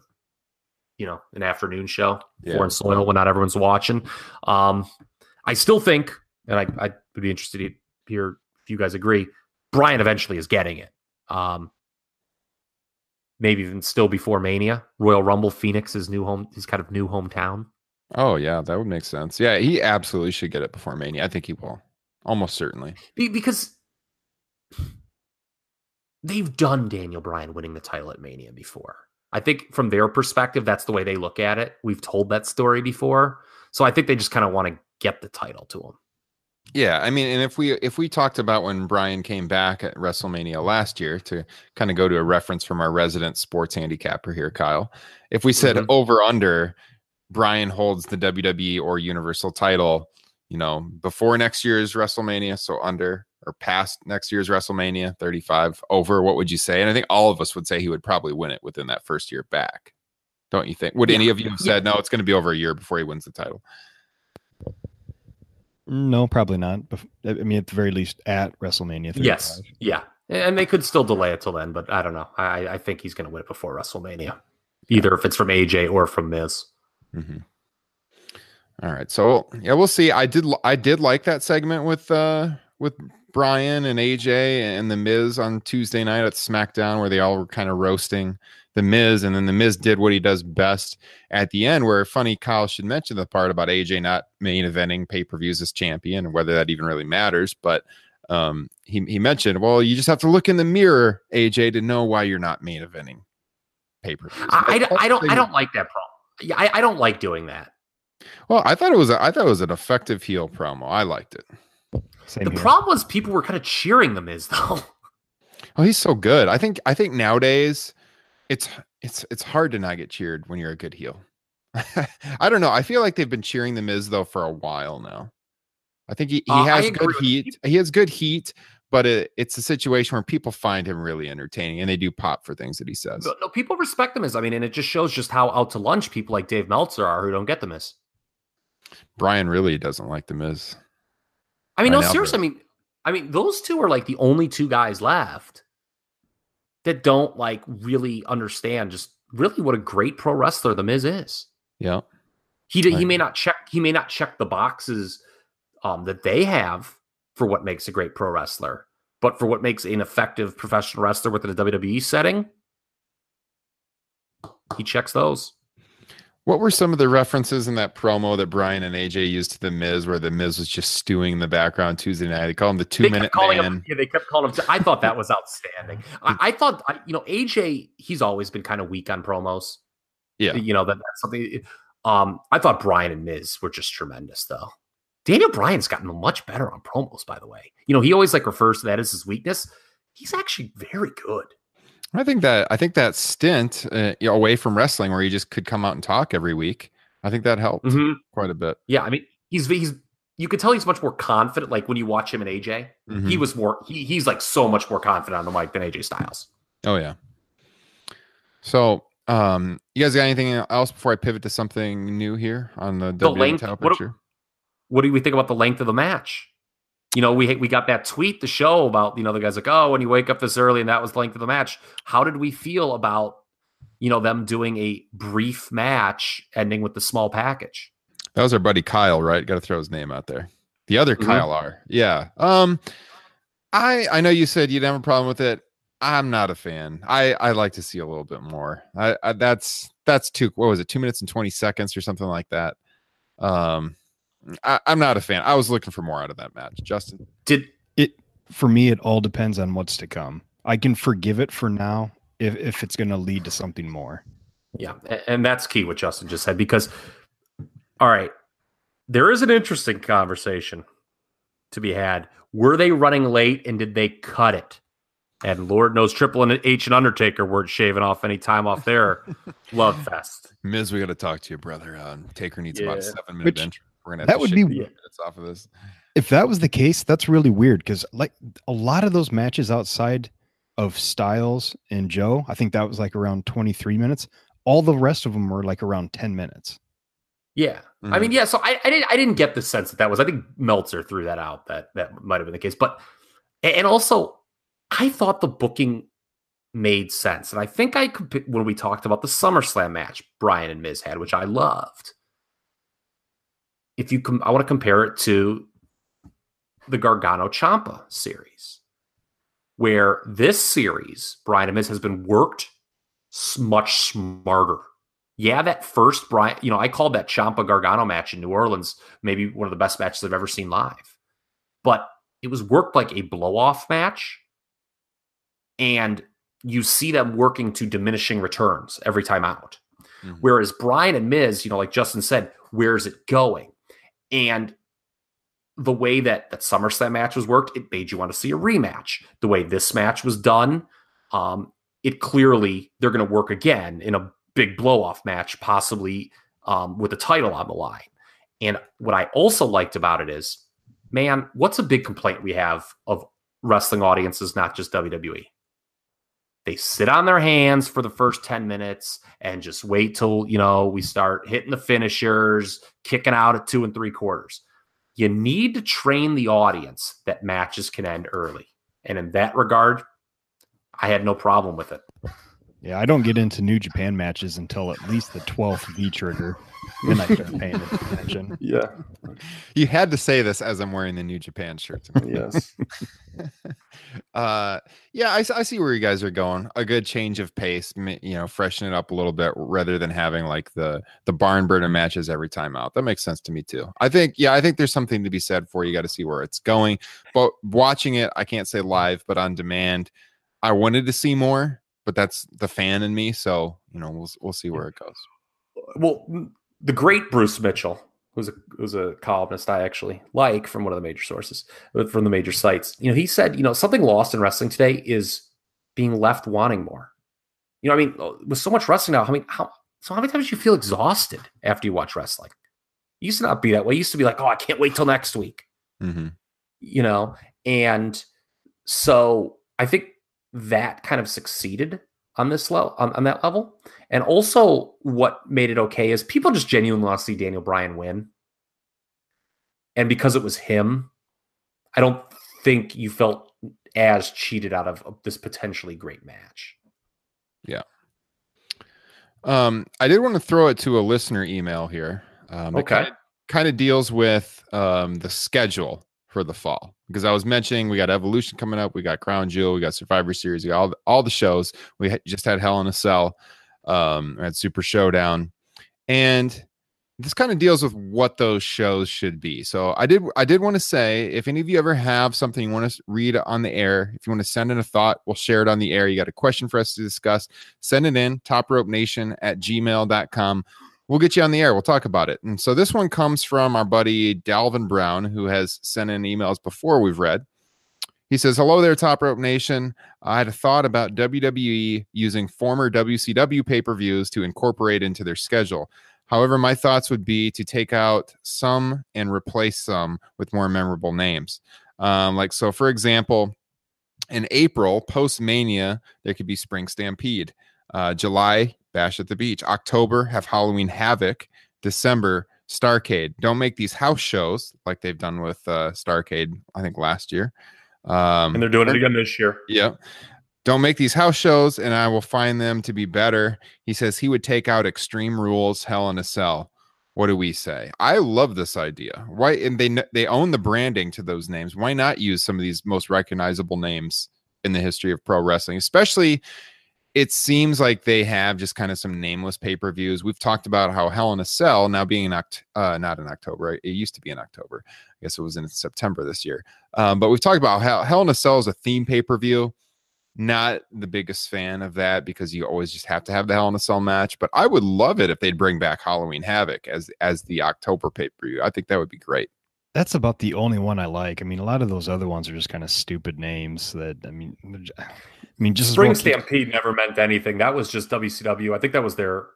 an afternoon show, foreign soil, when not everyone's watching. I still think, and I would be interested to hear if you guys agree, Brian eventually is getting it. Maybe even still before Mania, Royal Rumble, Phoenix, his kind of new hometown. Oh yeah, that would make sense. Yeah, he absolutely should get it before Mania. I think he will. Almost certainly. Because they've done Daniel Bryan winning the title at Mania before. I think from their perspective, that's the way they look at it. We've told that story before. So I think they just kind of want to get the title to him. Yeah, I mean, and if we talked about when Bryan came back at WrestleMania last year, to kind of go to a reference from our resident sports handicapper here, Kyle, if we said over under Bryan holds the WWE or Universal title, you know, before next year's WrestleMania, so under or past next year's WrestleMania 35, over, what would you say? And I think all of us would say he would probably win it within that first year back. Don't you think? Would any of you have said, no, it's going to be over a year before he wins the title? No, probably not. I mean, at the very least, at WrestleMania 35. Yes, yeah. And they could still delay it till then, but I don't know. I think he's going to win it before WrestleMania, either if it's from AJ or from Miz. Mm-hmm. All right, so yeah, we'll see. I did like that segment with Brian and AJ and the Miz on Tuesday night at SmackDown, where they all were kind of roasting the Miz, and then the Miz did what he does best at the end. Where funny, Kyle should mention the part about AJ not main eventing pay-per-views as champion, and whether that even really matters. But he mentioned, well, you just have to look in the mirror, AJ, to know why you're not main eventing pay-per-views. I don't like that problem. Yeah, I don't like doing that. Well, I thought it was an effective heel promo. I liked it. The problem was people were kind of cheering the Miz though. Oh, he's so good. I think nowadays it's hard to not get cheered when you're a good heel. I don't know. I feel like they've been cheering the Miz though for a while now. I think he has good heat. He has good heat, but it's a situation where people find him really entertaining and they do pop for things that he says. No, people respect the Miz. I mean, and it just shows just how out to lunch people like Dave Meltzer are who don't get the Miz. Brian really doesn't like the Miz. I mean, seriously. I mean, those two are like the only two guys left that don't like really understand just really what a great pro wrestler the Miz is. Yeah, he may not check the boxes that they have for what makes a great pro wrestler, but for what makes an effective professional wrestler within a WWE setting, he checks those. What were some of the references in that promo that Brian and AJ used to the Miz, where the Miz was just stewing in the background Tuesday night? They call him the 2 minute man. They kept calling him. I thought that was outstanding. I thought, you know, AJ, he's always been kind of weak on promos. Yeah, you know that's something. I thought Brian and Miz were just tremendous, though. Daniel Bryan's gotten much better on promos, by the way. You know, he always like refers to that as his weakness. He's actually very good. I think that stint away from wrestling where he just could come out and talk every week, I think that helped quite a bit. Yeah, I mean, he's you could tell he's much more confident. Like when you watch him and AJ, he was more he's like so much more confident on the mic than AJ Styles. Oh yeah. So, you guys got anything else before I pivot to something new here on the length? What do we think about the length of the match? You know, we got that tweet the show about, you know, the guy's like, oh, when you wake up this early and that was the length of the match. How did we feel about, you know, them doing a brief match ending with the small package? That was our buddy Kyle, right? Got to throw his name out there. The other Kyle R. Yeah. I know you said you'd have a problem with it. I'm not a fan. I like to see a little bit more. That's too, what was it? 2 minutes and 20 seconds or something like that. I'm not a fan. I was looking for more out of that match. Justin, did it for me? It all depends on what's to come. I can forgive it for now if it's going to lead to something more. Yeah, and that's key what Justin just said, because all right, there is an interesting conversation to be had. Were they running late and did they cut it? And Lord knows Triple H and Undertaker weren't shaving off any time off their love fest. Miz, we got to talk to you, brother. Taker needs about a 7 minute bench. That would be weird. Off of this. If that was the case, that's really weird, because like a lot of those matches outside of Styles and Joe, I think that was like around 23 minutes. All the rest of them were like around 10 minutes. Yeah. Mm-hmm. I mean, yeah, so I didn't get the sense that was, I think Meltzer threw that out, that might have been the case. But, and also, I thought the booking made sense. And I think when we talked about the SummerSlam match Brian and Miz had, which I loved. If you I want to compare it to the Gargano Ciampa series, where this series, Brian and Miz, has been worked much smarter. Yeah, that first Brian, you know, I called that Ciampa Gargano match in New Orleans maybe one of the best matches I've ever seen live. But it was worked like a blow-off match, and you see them working to diminishing returns every time out. Mm-hmm. Whereas Brian and Miz, you know, like Justin said, where's it going? And the way that SummerSlam match was worked, it made you want to see a rematch. The way this match was done, it clearly they're going to work again in a big blow-off match, possibly with the title on the line. And what I also liked about it is, man, what's a big complaint we have of wrestling audiences, not just WWE? They sit on their hands for the first 10 minutes and just wait till, you know, we start hitting the finishers, kicking out at 2 3/4. You need to train the audience that matches can end early. And in that regard, I had no problem with it. Yeah, I don't get into New Japan matches until at least the 12th V-trigger. Then I start paying attention. Yeah. You had to say this as I'm wearing the New Japan shirt tonight. Yes. Yeah, I see where you guys are going. A good change of pace, you know, freshen it up a little bit rather than having like the barn burner matches every time out. That makes sense to me too. I think there's something to be said for you got to see where it's going. But watching it, I can't say live, but on demand, I wanted to see more, but that's the fan in me. So, you know, we'll see where it goes. Well, the great Bruce Mitchell, who's a columnist I actually like from one of the major sources, from the major sites, you know, he said, you know, something lost in wrestling today is being left wanting more. You know, I mean, with so much wrestling now, I mean, how So how many times do you feel exhausted after you watch wrestling? It used to not be that way. It used to be like, oh, I can't wait till next week. Mm-hmm. You know? And so I think that kind of succeeded on this level, on that level. And also what made it okay is people just genuinely want to see Daniel Bryan win. And because it was him, I don't think you felt as cheated out of this potentially great match. Yeah. I did want to throw it to a listener email here. Okay. Kind of deals with the schedule for the fall, because I was mentioning we got Evolution coming up, we got Crown Jewel, we got Survivor Series, we got all the shows. We just had Hell in a Cell, we had Super Showdown, and this kind of deals with what those shows should be. So I did want to say, if any of you ever have something you want to read on the air, if you want to send in a thought, we'll share it on the air. You got a question for us to discuss, send it in, topropenation@gmail.com. We'll get you on the air. We'll talk about it. And so this one comes from our buddy Dalvin Brown, who has sent in emails before we've read. He says, hello there, Top Rope Nation. I had a thought about WWE using former WCW pay-per-views to incorporate into their schedule. However, my thoughts would be to take out some and replace some with more memorable names. So for example, in April, post-Mania, there could be Spring Stampede. July, Bash at the Beach. October, have Halloween Havoc. December, Starrcade. Don't make these house shows like they've done with Starrcade, I think, last year. And they're doing it again this year. Yeah. Don't make these house shows, and I will find them to be better. He says he would take out Extreme Rules, Hell in a Cell. What do we say? I love this idea. Why? And they own the branding to those names. Why not use some of these most recognizable names in the history of pro wrestling? Especially, it seems like they have just kind of some nameless pay-per-views. We've talked about how Hell in a Cell, now being not in October. It used to be in October. I guess it was in September this year. But we've talked about how Hell in a Cell is a theme pay-per-view. Not the biggest fan of that, because you always just have to have the Hell in a Cell match. But I would love it if they'd bring back Halloween Havoc as the October pay-per-view. I think that would be great. That's about the only one I like. I mean, a lot of those other ones are just kind of stupid names that, I mean, just Spring Stampede never meant anything. That was just WCW. I think that was their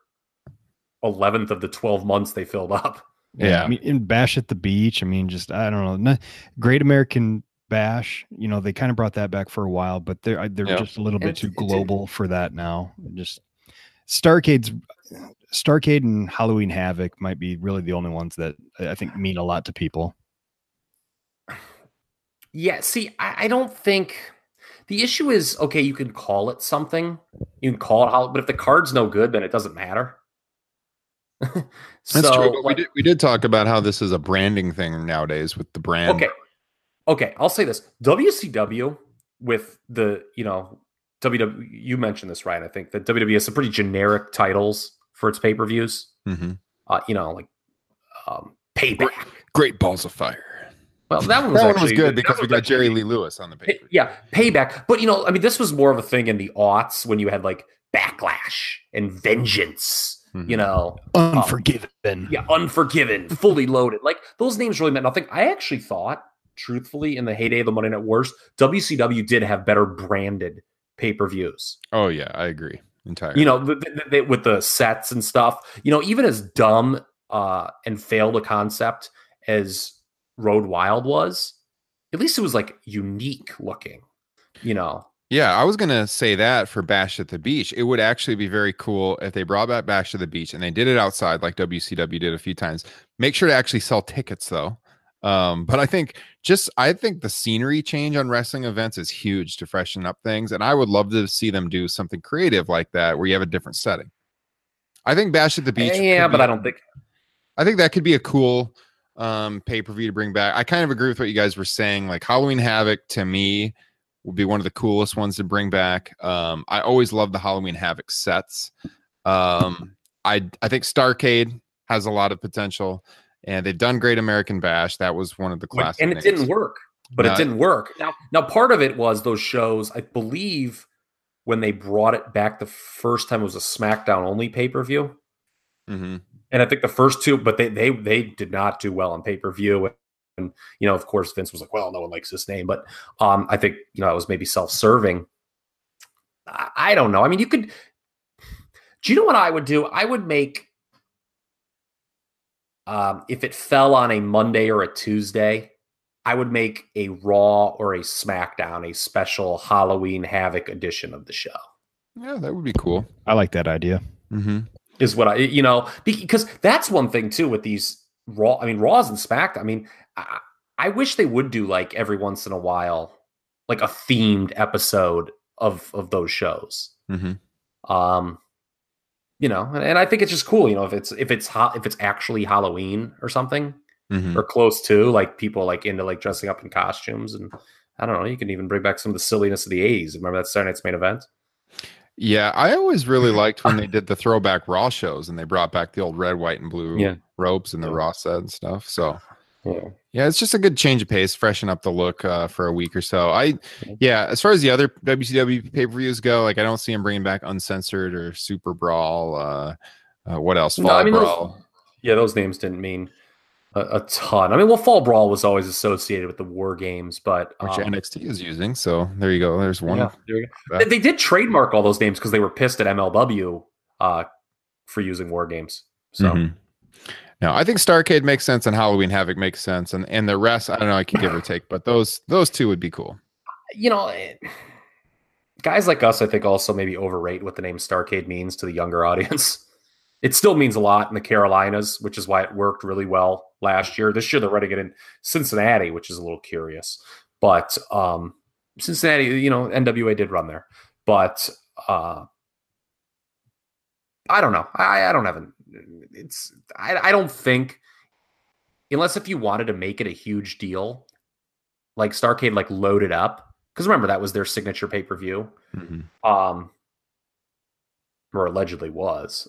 11th of the 12 months they filled up. Yeah. I mean, in Bash at the Beach, I mean, just, I don't know. Great American Bash, you know, they kind of brought that back for a while, but they're just a little bit too global for that now. Just Starrcade and Halloween Havoc might be really the only ones that I think mean a lot to people. Yeah, see, I don't think the issue is, okay, you can call it something, you can call it Halloween, but if the card's no good, then it doesn't matter. That's true. But like, we did talk about how this is a branding thing nowadays with the brand. Okay, I'll say this. WCW with the, WWE, you mentioned this, right? I think that WWE has some pretty generic titles for its pay-per-views. Mm-hmm. Payback. Great Balls of Fire. Well, that one was good because we got Jerry Lee Lewis on the pay-per-view. Yeah, Payback. But, this was more of a thing in the aughts when you had, like, Backlash and Vengeance. Mm-hmm. Unforgiven. Unforgiven. Fully Loaded. Like, those names really meant nothing. I actually thought, truthfully, in the heyday of the Monday Night Wars, WCW did have better branded pay-per-views. Oh yeah, I agree entirely. With the sets and stuff. Even as dumb and failed a concept as Road Wild was, at least it was like unique looking. Yeah, I was gonna say that for Bash at the Beach, it would actually be very cool if they brought back Bash at the Beach and they did it outside like WCW did a few times. Make sure to actually sell tickets though. But I think the scenery change on wrestling events is huge to freshen up things. And I would love to see them do something creative like that, where you have a different setting. I think Bash at the Beach. Yeah, but I think that could be a cool, pay-per-view to bring back. I kind of agree with what you guys were saying. Like Halloween Havoc to me would be one of the coolest ones to bring back. I always love the Halloween Havoc sets. I think Starrcade has a lot of potential. And they've done Great American Bash. That was one of the classic. And it didn't work. It didn't work. Now, part of it was those shows, I believe, when they brought it back the first time, it was a SmackDown only pay-per-view. Mm-hmm. And I think the first two, but they did not do well on pay-per-view. And, of course, Vince was like, well, no one likes this name. But I think, it was maybe self-serving. I don't know. I mean, you could... Do you know what I would do? I would make, if it fell on a Monday or a Tuesday, I would make a Raw or a SmackDown, a special Halloween Havoc edition of the show. Yeah, that would be cool. I like that idea. Mm-hmm. Is what I, you know, because that's one thing too with these Raw. I mean, Raws and SmackDown. I mean, I wish they would do like every once in a while, like a themed episode of those shows. Mm-hmm. You know, and I think it's just cool. You know, if it's actually Halloween or something, mm-hmm. or close to, like people like into like dressing up in costumes, and I don't know. You can even bring back some of the silliness of the 80s. Remember that Saturday Night's Main Event? Yeah, I always really liked when they did the throwback Raw shows and they brought back the old red, white, and blue ropes and the Raw set and stuff. So, yeah, it's just a good change of pace, freshen up the look for a week or so. As far as the other WCW pay-per-views go, like I don't see them bringing back Uncensored or Super Brawl. What else? Fall Brawl. Those names didn't mean a ton. I mean, well, Fall Brawl was always associated with the War Games, but which NXT is using. So there you go. There's one. Yeah, there you go. They did trademark all those names because they were pissed at MLW for using War Games. So Now I think Starrcade makes sense and Halloween Havoc makes sense, and the rest I don't know. I can give or take, but those two would be cool. You know, guys like us, I think, also maybe overrate what the name Starrcade means to the younger audience. It still means a lot in the Carolinas, which is why it worked really well last year. This year, they're running it in Cincinnati, which is a little curious. But Cincinnati, you know, NWA did run there. But I don't know. I don't have an... It's, I don't think... Unless if you wanted to make it a huge deal, like Starrcade, like, loaded up. Because remember, that was their signature pay-per-view. Mm-hmm. Or allegedly was.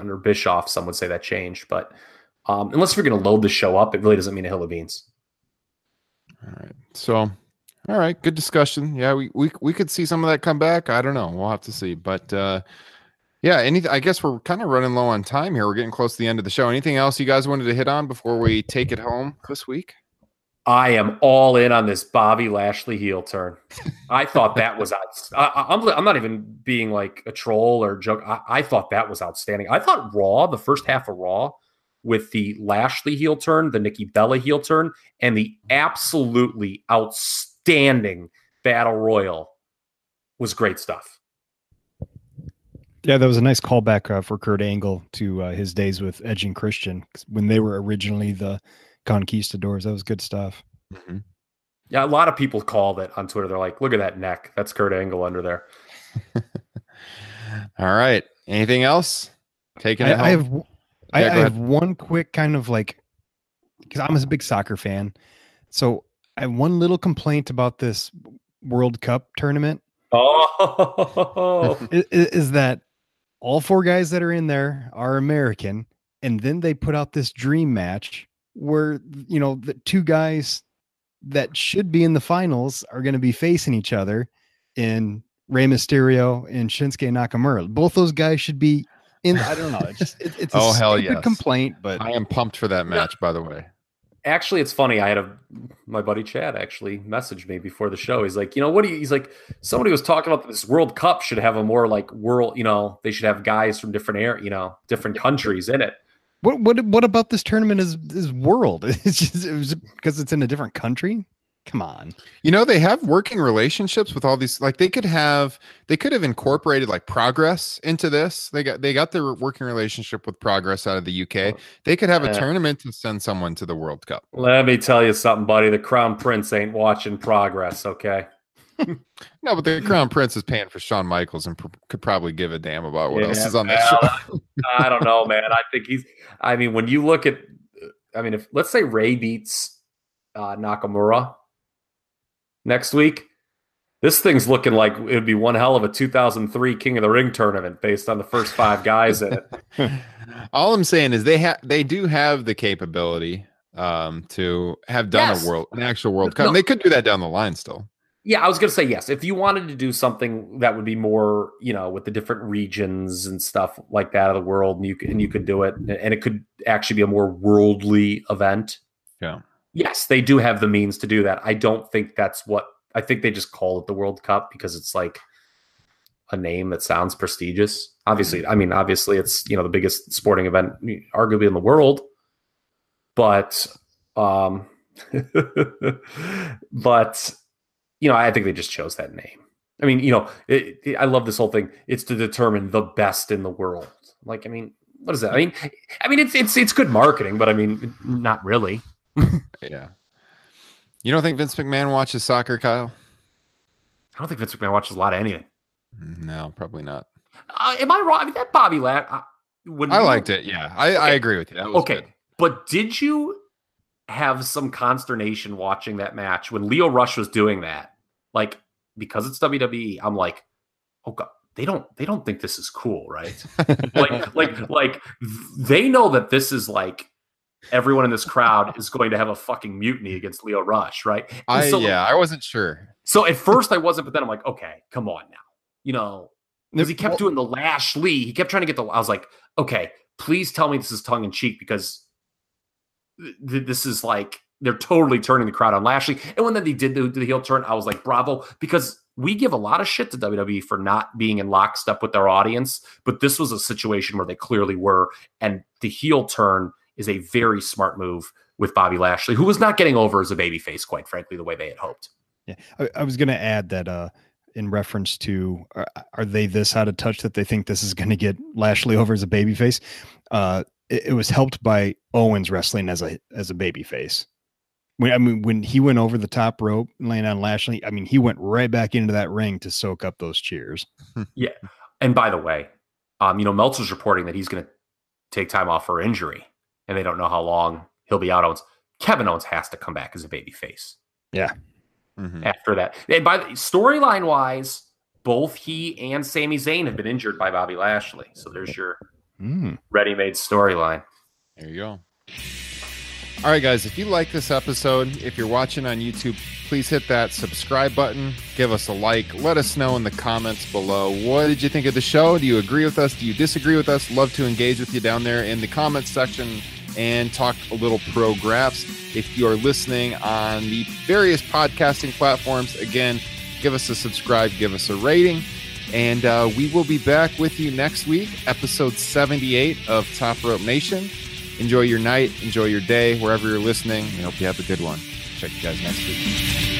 Under Bischoff, some would say that changed, but unless we're going to load the show up, it really doesn't mean a hill of beans. All right. So, all right. Good discussion. Yeah. We could see some of that come back. I don't know. We'll have to see, but I guess we're kind of running low on time here. We're getting close to the end of the show. Anything else you guys wanted to hit on before we take it home this week? I am all in on this Bobby Lashley heel turn. I thought that was I'm not even being like a troll or joke. I thought that was outstanding. I thought Raw, the first half of Raw, with the Lashley heel turn, the Nikki Bella heel turn, and the absolutely outstanding Battle Royal was great stuff. Yeah, that was a nice callback for Kurt Angle to his days with Edge and Christian when they were originally the Conquistadors. That was good stuff. Mm-hmm. Yeah, a lot of people called it on Twitter. They're like, look at that neck. That's Kurt Angle under there. All right. Anything else? Taking it home. I have one quick kind of like, because I'm a big soccer fan. So I have one little complaint about this World Cup tournament. Oh, is that all four guys that are in there are American. And then they put out this dream match where, you know, the two guys that should be in the finals are going to be facing each other in Rey Mysterio and Shinsuke Nakamura. Both those guys should be in. I don't know. It's a stupid complaint, but I am pumped for that match, by the way. Actually, it's funny. I had my buddy Chad actually messaged me before the show. He's like, you know, he's like, somebody was talking about this World Cup should have a more like world, you know, they should have guys from different countries in it. What about this tournament is world? It's just because it's in a different country. Come on. You know, they have working relationships with all these, like they could have incorporated like Progress into this. They got their working relationship with Progress out of the UK. They could have a tournament to send someone to the World Cup. Let me tell you something, buddy. The Crown Prince ain't watching Progress. Okay. No, but the Crown Prince is paying for Shawn Michaels and could probably give a damn about what else is on that show. I don't know, man. I think when you look at, if let's say Ray beats Nakamura next week, this thing's looking like it would be one hell of a 2003 King of the Ring tournament based on the first five guys in it. All I'm saying is they do have the capability to have done an actual World Cup. No. They could do that down the line still. Yeah, I was going to say yes. If you wanted to do something that would be more, you know, with the different regions and stuff like that of the world, and you could do it, and it could actually be a more worldly event. Yeah. Yes, they do have the means to do that. I don't think that's what... I think they just call it the World Cup because it's like a name that sounds prestigious. Obviously, I mean, obviously it's, you know, the biggest sporting event arguably in the world, but, but, you know, I think they just chose that name. I mean, you know, I love this whole thing. It's to determine the best in the world. Like, I mean, what is that? I mean, it's good marketing, but I mean, not really. Yeah. You don't think Vince McMahon watches soccer, Kyle? I don't think Vince McMahon watches a lot of anything. No, probably not. Am I wrong? I mean, that Bobby Lat. I liked it. Yeah, okay. I agree with you. That was okay, good. But did you have some consternation watching that match when Lio Rush was doing that? Like, because it's WWE, I'm like, oh God, they don't think this is cool, right? like they know that this is like everyone in this crowd is going to have a fucking mutiny against Lio Rush, right? I wasn't sure. So at first I wasn't, but then I'm like, okay, come on now. You know, because he kept doing the Lashley. He kept trying to get the... I was like, okay, please tell me this is tongue-in-cheek, because this is like... They're totally turning the crowd on Lashley. And when then they did the heel turn, I was like, bravo. Because we give a lot of shit to WWE for not being in lockstep with their audience. But this was a situation where they clearly were. And the heel turn is a very smart move with Bobby Lashley, who was not getting over as a babyface, quite frankly, the way they had hoped. Yeah, I was going to add that... in reference to, are they this out of touch that they think this is going to get Lashley over as a babyface? It was helped by Owens wrestling as a babyface. When he went over the top rope and laying on Lashley, I mean, he went right back into that ring to soak up those cheers. Yeah. And by the way, you know, Meltzer's reporting that he's going to take time off for injury and they don't know how long he'll be out. Owens, Kevin Owens has to come back as a babyface. Yeah. Mm-hmm. After that, and by the storyline wise, both he and Sami Zayn have been injured by Bobby Lashley. So there's your ready-made storyline. There you go. All right, guys, if you like this episode, if you're watching on YouTube, please hit that subscribe button. Give us a like. Let us know in the comments below. What did you think of the show? Do you agree with us? Do you disagree with us? Love to engage with you down there in the comments section. And talk a little Progress. If you're listening on the various podcasting platforms, again, give us a subscribe, give us a rating, and we will be back with you next week, episode 78 of Top Rope Nation. Enjoy your night, enjoy your day, wherever you're listening. We hope you have a good one. Check you guys next week.